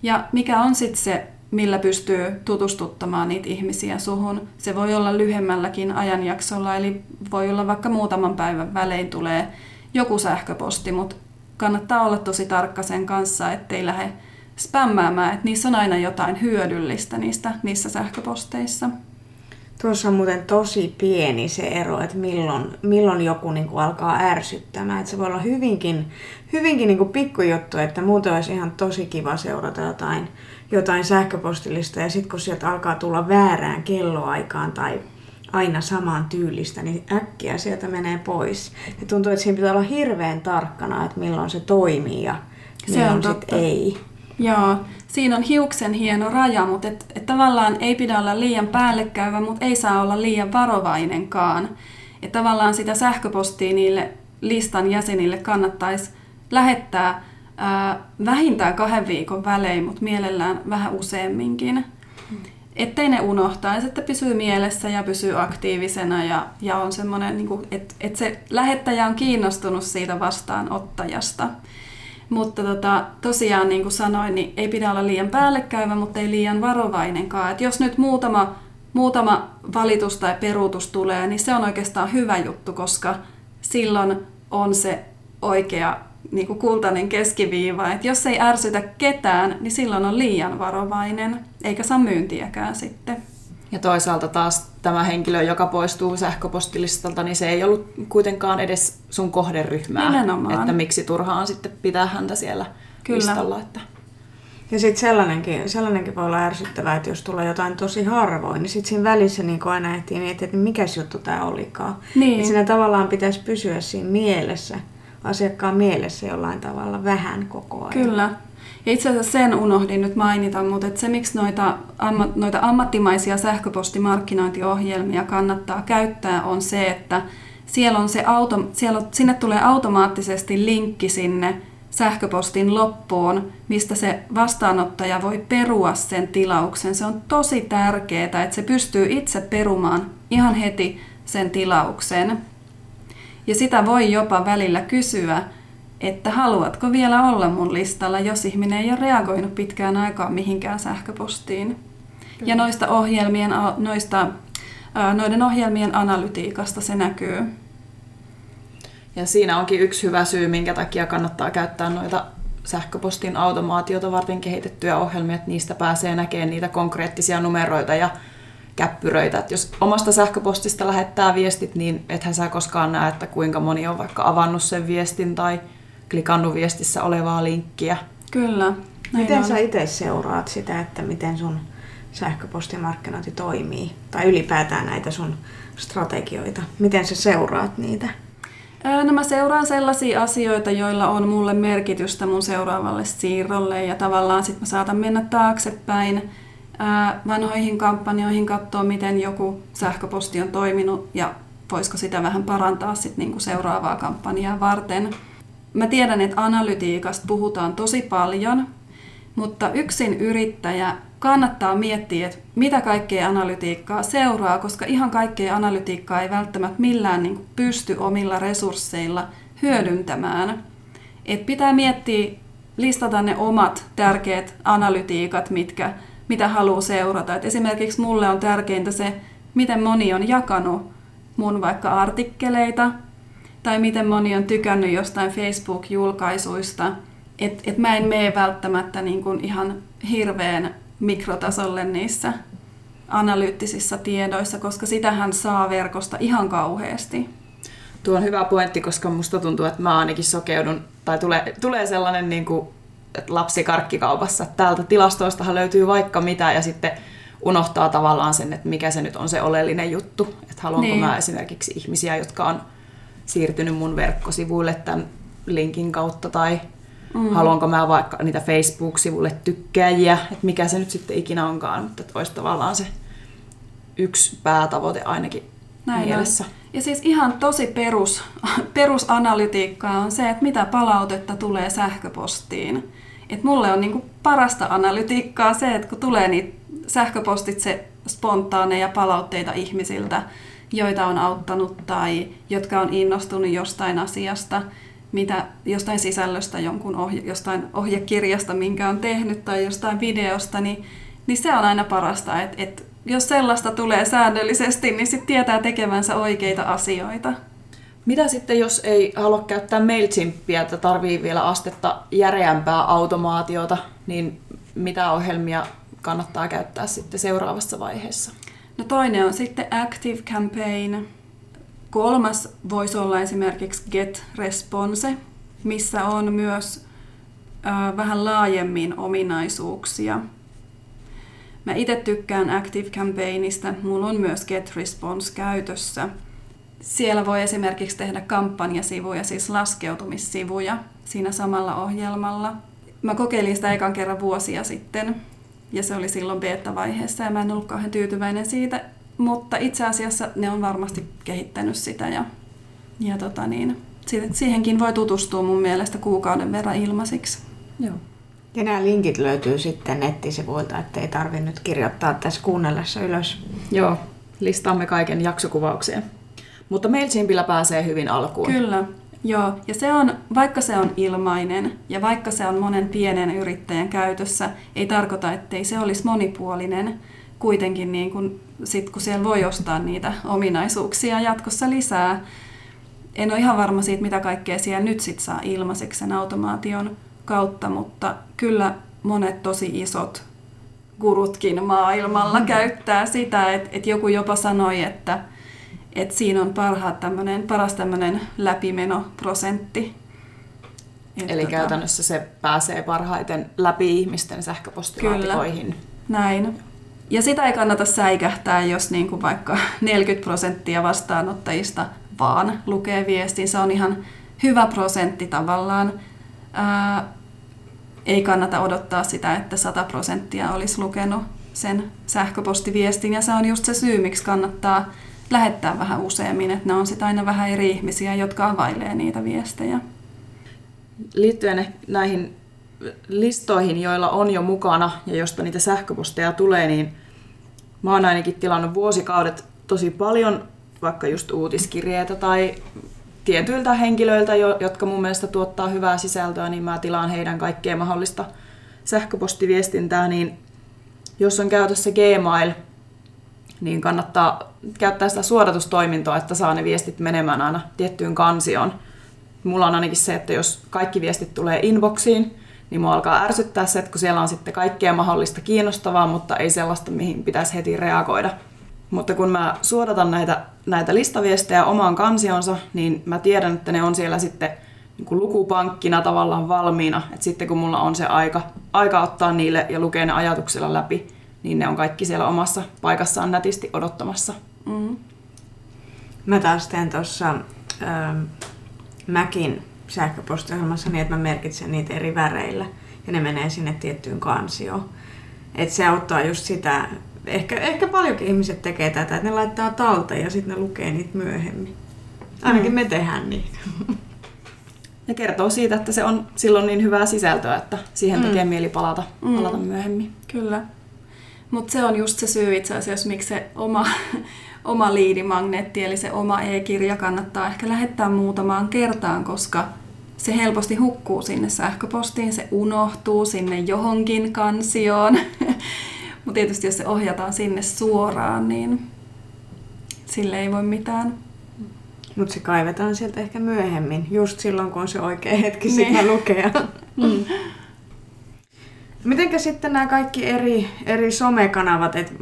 Ja mikä on sitten se, millä pystyy tutustuttamaan niitä ihmisiä suhun. Se voi olla lyhyemmälläkin ajanjaksolla, eli voi olla vaikka muutaman päivän välein tulee joku sähköposti, mutta kannattaa olla tosi tarkka sen kanssa, ettei lähde spämmäämään, että niissä on aina jotain hyödyllistä niistä, niissä sähköposteissa. Tuossa on muuten tosi pieni se ero, että milloin, milloin joku niin kuin alkaa ärsyttämään. Että se voi olla hyvinkin, hyvinkin niin kuin pikkujuttu, että muuten olisi ihan tosi kiva seurata jotain, jotain sähköpostilista. Ja sitten kun sieltä alkaa tulla väärään kelloaikaan tai aina samaan tyylistä, niin äkkiä sieltä menee pois. Ja tuntuu, että siinä pitää olla hirveän tarkkana, että milloin se toimii ja milloin sitten ei. Joo, siinä on hiuksen hieno raja, mutta et, et tavallaan ei pidä olla liian päällekäyvä, mutta ei saa olla liian varovainenkaan. Et tavallaan sitä sähköpostia niille listan jäsenille kannattaisi lähettää ää, vähintään kahden viikon välein, mutta mielellään vähän useamminkin. Ettei ne unohtaisi, että pysyy mielessä ja pysyy aktiivisena ja, ja on semmoinen, niinku, että et se lähettäjä on kiinnostunut siitä vastaanottajasta. Mutta tota, tosiaan, niin kuin sanoin, niin ei pidä olla liian päällekäyvä, mutta ei liian varovainenkaan. Et jos nyt muutama, muutama valitus tai peruutus tulee, niin se on oikeastaan hyvä juttu, koska silloin on se oikea niin kuin kultainen keskiviiva. Et jos ei ärsytä ketään, niin silloin on liian varovainen, eikä saa myyntiäkään sitten. Ja toisaalta taas tämä henkilö, joka poistuu sähköpostilistalta, niin se ei ollut kuitenkaan edes sun kohderyhmää. Nimenomaan. Että miksi turhaan sitten pitää häntä siellä Kyllä. listalla. Että. Ja sitten sellainenkin, sellainenkin voi olla ärsyttävää, että jos tulee jotain tosi harvoin, niin sitten siinä välissä niin aina ehtii miettiä, että mikäs juttu tämä olikaan. Niin. Siinä tavallaan pitäisi pysyä siinä mielessä, asiakkaan mielessä jollain tavalla vähän koko ajan. Kyllä. Ja itse asiassa sen unohdin nyt mainita, mutta se miksi noita, amma, noita ammattimaisia sähköpostimarkkinointiohjelmia kannattaa käyttää on se, että siellä on se auto, siellä on, sinne tulee automaattisesti linkki sinne sähköpostin loppuun, mistä se vastaanottaja voi perua sen tilauksen. Se on tosi tärkeää, että se pystyy itse perumaan ihan heti sen tilauksen. Ja sitä voi jopa välillä kysyä, että haluatko vielä olla mun listalla, jos ihminen ei ole reagoinut pitkään aikaan mihinkään sähköpostiin. Kyllä. Ja noista ohjelmien, noista, noiden ohjelmien analytiikasta se näkyy. Ja siinä onkin yksi hyvä syy, minkä takia kannattaa käyttää noita sähköpostin automaatiota varten kehitettyjä ohjelmia, että niistä pääsee näkemään niitä konkreettisia numeroita ja käppyröitä. Että jos omasta sähköpostista lähettää viestit, niin ethän sä koskaan näe, että kuinka moni on vaikka avannut sen viestin tai klikannut viestissä olevaa linkkiä. Kyllä. Miten on. Sä itse seuraat sitä, että miten sun sähköpostimarkkinointi toimii? Tai ylipäätään näitä sun strategioita. Miten sä seuraat niitä? No mä seuraan sellaisia asioita, joilla on mulle merkitystä mun seuraavalle siirrolle ja tavallaan sit mä saatan mennä taaksepäin vanhoihin kampanjoihin, katsoa miten joku sähköposti on toiminut ja voisiko sitä vähän parantaa sit niinku seuraavaa kampanjaa varten. Mä tiedän, että analytiikasta puhutaan tosi paljon, mutta yksin yrittäjä kannattaa miettiä, että mitä kaikkea analytiikkaa seuraa, koska ihan kaikkea analytiikkaa ei välttämättä millään niin kuin pysty omilla resursseilla hyödyntämään. Et pitää miettiä, listata ne omat tärkeät analytiikat, mitkä, mitä haluaa seurata. Et esimerkiksi mulle on tärkeintä se, miten moni on jakanut mun vaikka artikkeleita tai miten moni on tykännyt jostain Facebook-julkaisuista. Et, et mä en mene välttämättä niin kuin ihan hirveän mikrotasolle niissä analyyttisissä tiedoissa, koska sitähän saa verkosta ihan kauheasti. Tuo on hyvä pointti, koska musta tuntuu, että mä ainakin sokeudun, tai tulee, tulee sellainen niin kuin lapsi karkkikaupassa, että täältä tilastoistahan löytyy vaikka mitä, ja sitten unohtaa tavallaan sen, että mikä se nyt on se oleellinen juttu. Että haluanko niin. mä esimerkiksi ihmisiä, jotka on siirtynyt mun verkkosivuille tämän linkin kautta, tai Mm. haluanko mä vaikka niitä Facebook-sivulle tykkääjiä, että mikä se nyt sitten ikinä onkaan, mutta että olisi tavallaan se yksi päätavoite ainakin Näin mielessä. On. Ja siis ihan tosi perus, perusanalytiikkaa on se, että mitä palautetta tulee sähköpostiin. Että mulle on niinku parasta analytiikkaa se, että kun tulee niitä sähköpostitse spontaaneja palautteita ihmisiltä, joita on auttanut tai jotka on innostunut jostain asiasta, mitä jostain sisällöstä, jonkun ohje, jostain ohjekirjasta, minkä on tehnyt, tai jostain videosta, niin, niin se on aina parasta. Et, et, jos sellaista tulee säännöllisesti, niin sit tietää tekevänsä oikeita asioita. Mitä sitten, jos ei halua käyttää MailChimpia, että tarvii vielä astetta järeämpää automaatiota, niin mitä ohjelmia kannattaa käyttää sitten seuraavassa vaiheessa? No toinen on sitten ActiveCampaign. Kolmas voisi olla esimerkiksi GetResponse, missä on myös äh, vähän laajemmin ominaisuuksia. Mä itse tykkään ActiveCampaignista, mulla on myös GetResponse käytössä. Siellä voi esimerkiksi tehdä kampanjasivuja, siis laskeutumissivuja siinä samalla ohjelmalla. Mä kokeilin sitä ekan kerran vuosia sitten ja se oli silloin beta-vaiheessa ja mä en ollut kauhean tyytyväinen siitä. Mutta itse asiassa ne on varmasti kehittänyt sitä ja, ja tota niin, siihenkin voi tutustua mun mielestä kuukauden verran ilmaisiksi. Joo. Ja nämä linkit löytyy sitten nettisivuilta, ettei tarvitse nyt kirjoittaa tässä kuunnellessa ylös. Joo, listaamme kaiken jaksokuvaukseen. Mutta MailChimpillä pääsee hyvin alkuun. Kyllä, joo. Ja se on, vaikka se on ilmainen ja vaikka se on monen pienen yrittäjän käytössä, ei tarkoita, ettei se olisi monipuolinen. Kuitenkin niin kun, sit, kun siellä voi ostaa niitä ominaisuuksia jatkossa lisää. En ole ihan varma siitä, mitä kaikkea siellä nyt sit saa ilmaiseksi sen automaation kautta, mutta kyllä monet tosi isot gurutkin maailmalla käyttää sitä, että et joku jopa sanoi, että et siinä on parhaat tämmönen, paras tämmöinen läpimenoprosentti. Et Eli tota... käytännössä se pääsee parhaiten läpi ihmisten sähköpostilaatikoihin. Kyllä, näin. Ja sitä ei kannata säikähtää, jos niin kuin vaikka neljäkymmentä prosenttia vastaanottajista vaan lukee viestin. Se on ihan hyvä prosentti tavallaan. Ää, ei kannata odottaa sitä, että sata prosenttia olisi lukenut sen sähköpostiviestin. Ja se on just se syy, miksi kannattaa lähettää vähän useammin. Että ne on sit aina vähän eri ihmisiä, jotka availee niitä viestejä. Liittyen näihin listoihin, joilla on jo mukana ja josta niitä sähköposteja tulee, niin mä oon ainakin tilannut vuosikaudet tosi paljon vaikka just uutiskirjeitä tai tietyiltä henkilöiltä, jotka mun mielestä tuottaa hyvää sisältöä, niin mä tilaan heidän kaikkea mahdollista sähköpostiviestintää, niin jos on käytössä Gmail, niin kannattaa käyttää sitä suodatustoimintoa, että saa ne viestit menemään aina tiettyyn kansioon. Mulla on ainakin se, että jos kaikki viestit tulee inboxiin, niin mua alkaa ärsyttää se, että kun siellä on sitten kaikkea mahdollista kiinnostavaa, mutta ei sellaista, mihin pitäisi heti reagoida. Mutta kun mä suodatan näitä, näitä listaviestejä omaan kansionsa, niin mä tiedän, että ne on siellä sitten niin kuin lukupankkina tavallaan valmiina. Että sitten kun mulla on se aika, aika ottaa niille ja lukee ne ajatuksilla läpi, niin ne on kaikki siellä omassa paikassaan nätisti odottamassa. Mm. Mä taas teen tuossa... Ähm... mäkin sähköpostiohjelmassa niin, että mä merkitsen niitä eri väreillä ja ne menee sinne tiettyyn kansioon. Että se auttaa just sitä, ehkä, ehkä paljonkin ihmiset tekee tätä, että ne laittaa talteen ja sitten ne lukee niitä myöhemmin. Ainakin me tehdään niin. Ja kertoo siitä, että se on silloin niin hyvää sisältöä, että siihen mm. tekee mieli palata, palata mm. myöhemmin. Kyllä. Mutta se on just se syy itse asiassa, miksi se oma, oma liidimagneetti, eli se oma e-kirja kannattaa ehkä lähettää muutamaan kertaan, koska se helposti hukkuu sinne sähköpostiin, se unohtuu sinne johonkin kansioon. Mutta tietysti jos se ohjataan sinne suoraan, niin sille ei voi mitään. Mutta se kaivetaan sieltä ehkä myöhemmin, just silloin kun on se oikea hetki ne. sitä lukea. mm. Mitenkä sitten nämä kaikki eri, eri somekanavat, että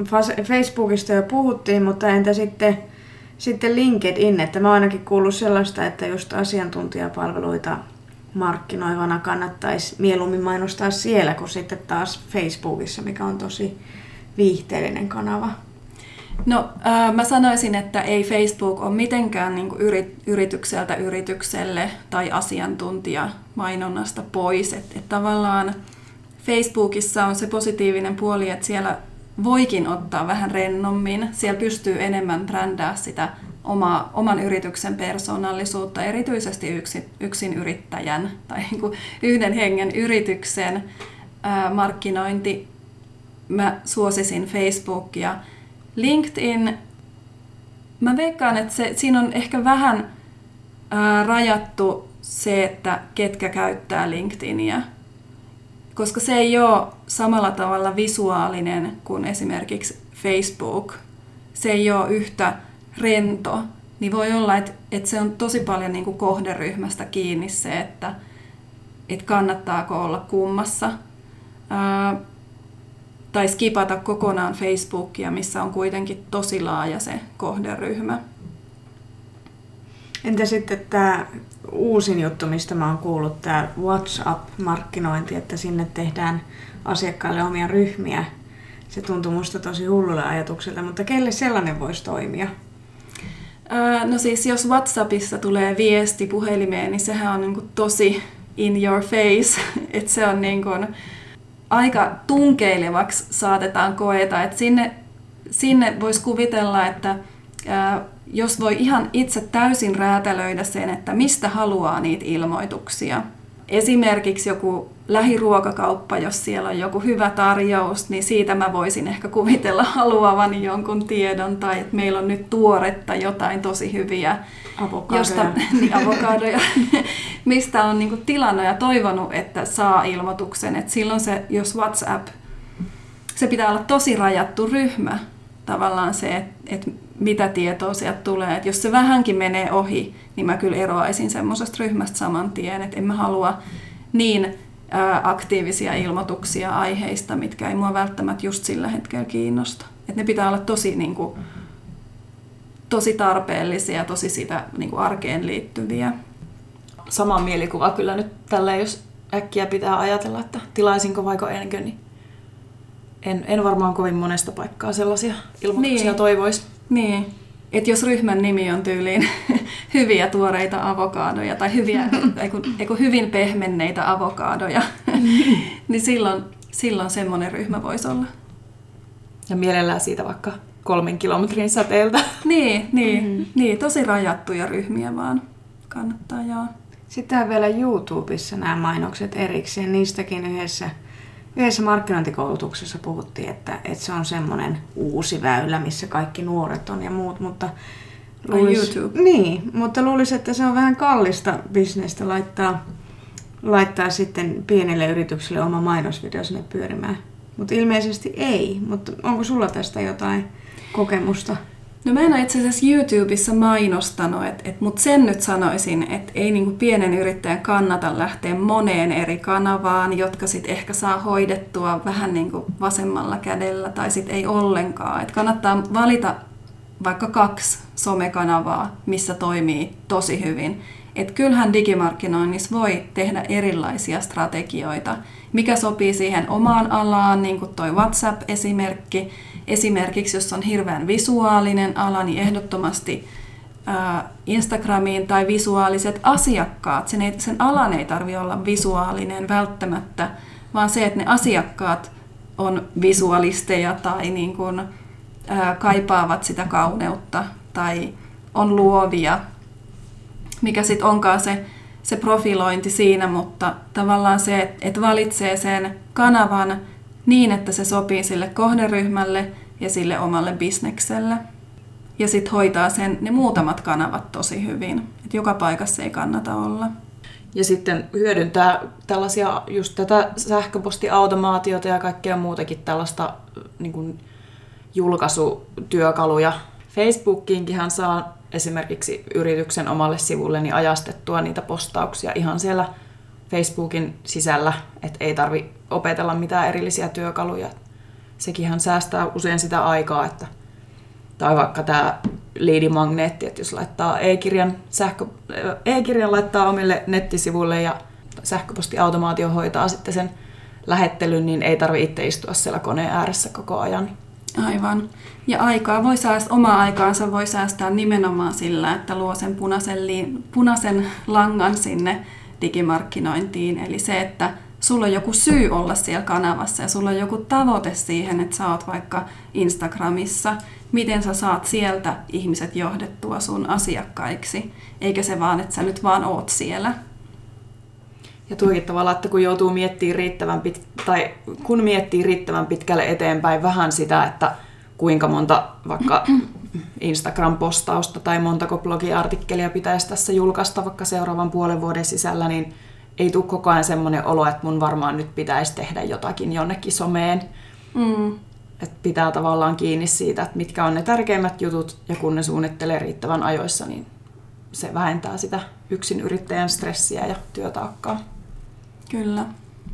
Facebookista jo puhuttiin, mutta entä sitten, sitten LinkedIn, että mä oon ainakin kuullut sellaista, että just asiantuntijapalveluita markkinoivana kannattaisi mieluummin mainostaa siellä kuin sitten taas Facebookissa, mikä on tosi viihteellinen kanava. No äh, mä sanoisin, että ei Facebook ole mitenkään niin kuin yrit, yritykseltä yritykselle tai asiantuntijamainonnasta pois. Että et tavallaan Facebookissa on se positiivinen puoli, että siellä voikin ottaa vähän rennommin. Siellä pystyy enemmän brändää sitä oma, oman yrityksen persoonallisuutta, erityisesti yksi, yksin yrittäjän tai niin kuin yhden hengen yrityksen äh, markkinointi. Mä suosisin Facebookia. LinkedIn, mä veikkaan, että se, siinä on ehkä vähän ää, rajattu se, että ketkä käyttää LinkedInia, koska se ei ole samalla tavalla visuaalinen kuin esimerkiksi Facebook. Se ei ole yhtä rento, niin voi olla, että, että se on tosi paljon niin kuin kohderyhmästä kiinni se, että, että kannattaako olla kummassa. Ää, Tai skipata kokonaan Facebookia, missä on kuitenkin tosi laaja se kohderyhmä. Entä sitten tämä uusin juttu, mistä mä oon kuullut, tämä WhatsApp-markkinointi, että sinne tehdään asiakkaille omia ryhmiä. Se tuntuu musta tosi hullulle ajatukselta, mutta kelle sellainen voisi toimia? Ää, no siis jos WhatsAppissa tulee viesti puhelimeen, niin sehän on niinku tosi in your face, että se on niinku aika tunkeilevaksi saatetaan koeta, että sinne, sinne voisi kuvitella, että ää, jos voi ihan itse täysin räätälöidä sen, että mistä haluaa niitä ilmoituksia. Esimerkiksi joku lähiruokakauppa, jos siellä on joku hyvä tarjous, niin siitä mä voisin ehkä kuvitella haluavani jonkun tiedon, tai että meillä on nyt tuoretta jotain tosi hyviä avokadoja, josta, niin, avokadoja mistä on niin kuin tilannut ja toivonut, että saa ilmoituksen. Et silloin se, jos WhatsApp, se pitää olla tosi rajattu ryhmä tavallaan se, että et mitä tietoa sieltä tulee. Et jos se vähänkin menee ohi, niin mä kyllä eroaisin semmoisesta ryhmästä saman tien, että en mä halua niin aktiivisia ilmoituksia aiheista, mitkä ei mua välttämättä just sillä hetkellä kiinnosta. Et ne pitää olla tosi, niin kuin, tosi tarpeellisia, tosi sitä niin kuin arkeen liittyviä. Sama mielikuva kyllä nyt tälleen, jos äkkiä pitää ajatella, että tilaisinko vaiko enkö, niin en, en varmaan kovin monesta paikkaa sellaisia ilmoituksia niin toivoisi. Niin. Et jos ryhmän nimi on tyyliin hyviä tuoreita avokadoja tai hyviä, eiku, eiku hyvin pehmenneitä avokadoja, niin silloin, silloin semmoinen ryhmä voisi olla. Ja mielellään siitä vaikka kolmen kilometrin säteeltä. Niin, niin, mm-hmm. niin, tosi rajattuja ryhmiä vaan kannattaa jaa. Sitten on vielä YouTubessa nämä mainokset erikseen. Niistäkin yhdessä, yhdessä markkinointikoulutuksessa puhuttiin, että, että se on semmoinen uusi väylä, missä kaikki nuoret on ja muut, mutta luulis, YouTube. Niin, mutta luulisin, että se on vähän kallista bisnestä laittaa, laittaa sitten pienille yrityksille oma mainosvideo sinne pyörimään. Mutta ilmeisesti ei. Mutta onko sulla tästä jotain kokemusta? No mä en ole itse asiassa YouTubessa mainostanut, mutta sen nyt sanoisin, että ei niinku pienen yrittäjän kannata lähteä moneen eri kanavaan, jotka sitten ehkä saa hoidettua vähän niinku vasemmalla kädellä tai sitten ei ollenkaan. Et kannattaa valita vaikka kaksi somekanavaa, missä toimii tosi hyvin. Et kyllähän digimarkkinoinnissa voi tehdä erilaisia strategioita, mikä sopii siihen omaan alaan, niin kuin toi WhatsApp-esimerkki. Esimerkiksi jos on hirveän visuaalinen ala, niin ehdottomasti Instagramiin tai visuaaliset asiakkaat. Sen, ei, sen alan ei tarvitse olla visuaalinen välttämättä, vaan se, että ne asiakkaat on visualisteja tai niin kuin, ää, kaipaavat sitä kauneutta tai on luovia, mikä sitten onkaan se, se profilointi siinä, mutta tavallaan se, että et valitsee sen kanavan niin, että se sopii sille kohderyhmälle ja sille omalle bisnekselle. Ja sitten hoitaa sen ne muutamat kanavat tosi hyvin. Et joka paikassa ei kannata olla. Ja sitten hyödyntää tällaisia, just tätä sähköpostiautomaatiota ja kaikkea muutakin tällaista niin kuin julkaisutyökaluja. Facebookiinkinhan saa esimerkiksi yrityksen omalle sivulle niin ajastettua niitä postauksia ihan siellä Facebookin sisällä, että ei tarvitse opetella mitään erillisiä työkaluja. Sekinhan säästää usein sitä aikaa, että tai vaikka tämä liidimagneetti, että jos laittaa e-kirjan, sähkö, e-kirjan laittaa omille nettisivuille ja sähköpostiautomaatio hoitaa sitten sen lähettelyn, niin ei tarvitse itse istua siellä koneen ääressä koko ajan. Aivan. Ja aikaa voi säästää, omaa aikaansa voi säästää nimenomaan sillä, että luo sen punaisen, liin, punaisen langan sinne digimarkkinointiin. Eli se, että sulla on joku syy olla siellä kanavassa ja sulla on joku tavoite siihen, että sä oot vaikka Instagramissa. Miten sä saat sieltä ihmiset johdettua sun asiakkaiksi, eikä se vaan, että sä nyt vaan oot siellä. Ja tuokin tavalla, että kun joutuu miettimään riittävän, pit- tai kun miettii riittävän pitkälle eteenpäin vähän sitä, että kuinka monta vaikka Instagram-postausta tai montako blogiartikkelia pitäisi tässä julkaista vaikka seuraavan puolen vuoden sisällä, niin ei tule koko ajan semmoinen olo, että mun varmaan nyt pitäisi tehdä jotakin jonnekin someen. Mm. Että pitää tavallaan kiinni siitä, että mitkä on ne tärkeimmät jutut, ja kun ne suunnittelee riittävän ajoissa, niin se vähentää sitä yksinyrittäjän stressiä ja työtaakkaa. Kyllä.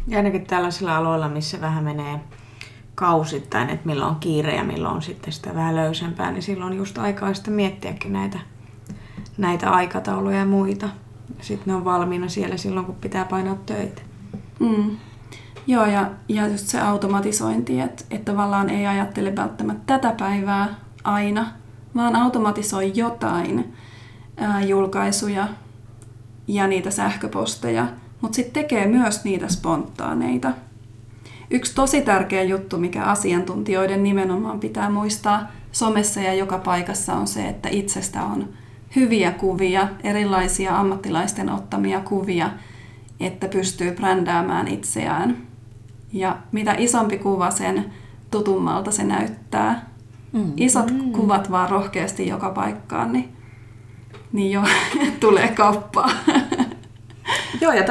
Ja ainakin tällaisilla aloilla, missä vähän menee kausittain, että milloin on kiire ja milloin on sitten sitä vähän löysempää, niin silloin on just aikaa sitten miettiäkin näitä, näitä aikatauluja ja muita. Sitten ne on valmiina siellä silloin, kun pitää painaa töitä. Mm. Joo, ja, ja just se automatisointi, että et tavallaan ei ajattele välttämättä tätä päivää aina, vaan automatisoi jotain ää, julkaisuja ja niitä sähköposteja, mutta sitten tekee myös niitä spontaaneita. Yksi tosi tärkeä juttu, mikä asiantuntijoiden nimenomaan pitää muistaa somessa ja joka paikassa on se, että itsestä on hyviä kuvia, erilaisia ammattilaisten ottamia kuvia, että pystyy brändäämään itseään. Ja mitä isompi kuva, sen tutummalta se näyttää. Mm. Isot mm. kuvat vaan rohkeasti joka paikkaan, niin, niin jo tulee kauppaa. Joo, ja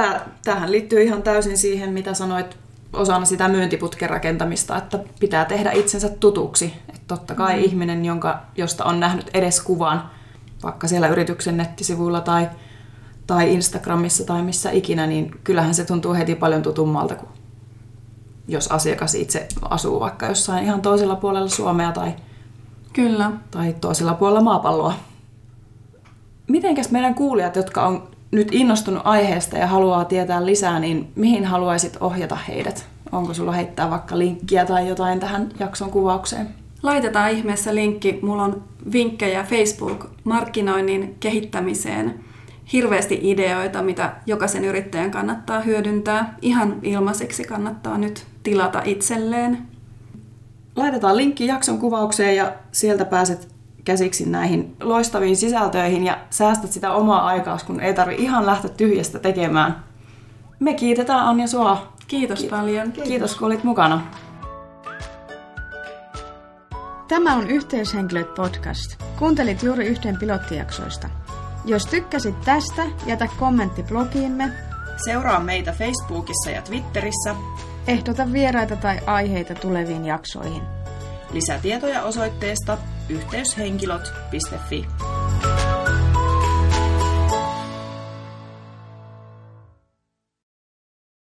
tämähän liittyy ihan täysin siihen, mitä sanoit osana sitä myyntiputken rakentamista, että pitää tehdä itsensä tutuksi. Että totta kai mm. ihminen, jonka, josta on nähnyt edes kuvan, vaikka siellä yrityksen nettisivuilla tai tai Instagramissa tai missä ikinä, niin kyllähän se tuntuu heti paljon tutummalta kuin jos asiakas itse asuu vaikka jossain ihan toisella puolella Suomea tai, Kyllä. tai toisella puolella maapalloa. Mitenkäs meidän kuulijat, jotka on nyt innostunut aiheesta ja haluaa tietää lisää, niin mihin haluaisit ohjata heidät? Onko sulla heittää vaikka linkkiä tai jotain tähän jakson kuvaukseen? Laitetaan ihmeessä linkki. Mulla on vinkkejä Facebook-markkinoinnin kehittämiseen. Hirveästi ideoita, mitä jokaisen yrittäjän kannattaa hyödyntää. Ihan ilmaiseksi kannattaa nyt tilata itselleen. Laitetaan linkki jakson kuvaukseen ja sieltä pääset käsiksi näihin loistaviin sisältöihin ja säästät sitä omaa aikaa, kun ei tarvitse ihan lähteä tyhjästä tekemään. Me kiitetään Anja sua. Kiitos, Kiitos paljon. Kiitos. Kiitos kun olit mukana. Tämä on Yhteyshenkilöt podcast. Kuuntelit juuri yhden pilottijaksoista. Jos tykkäsit tästä, jätä kommentti blogiimme. Seuraa meitä Facebookissa ja Twitterissä. Ehdota vieraita tai aiheita tuleviin jaksoihin. Lisätietoja osoitteesta yhteyshenkilöt piste fi.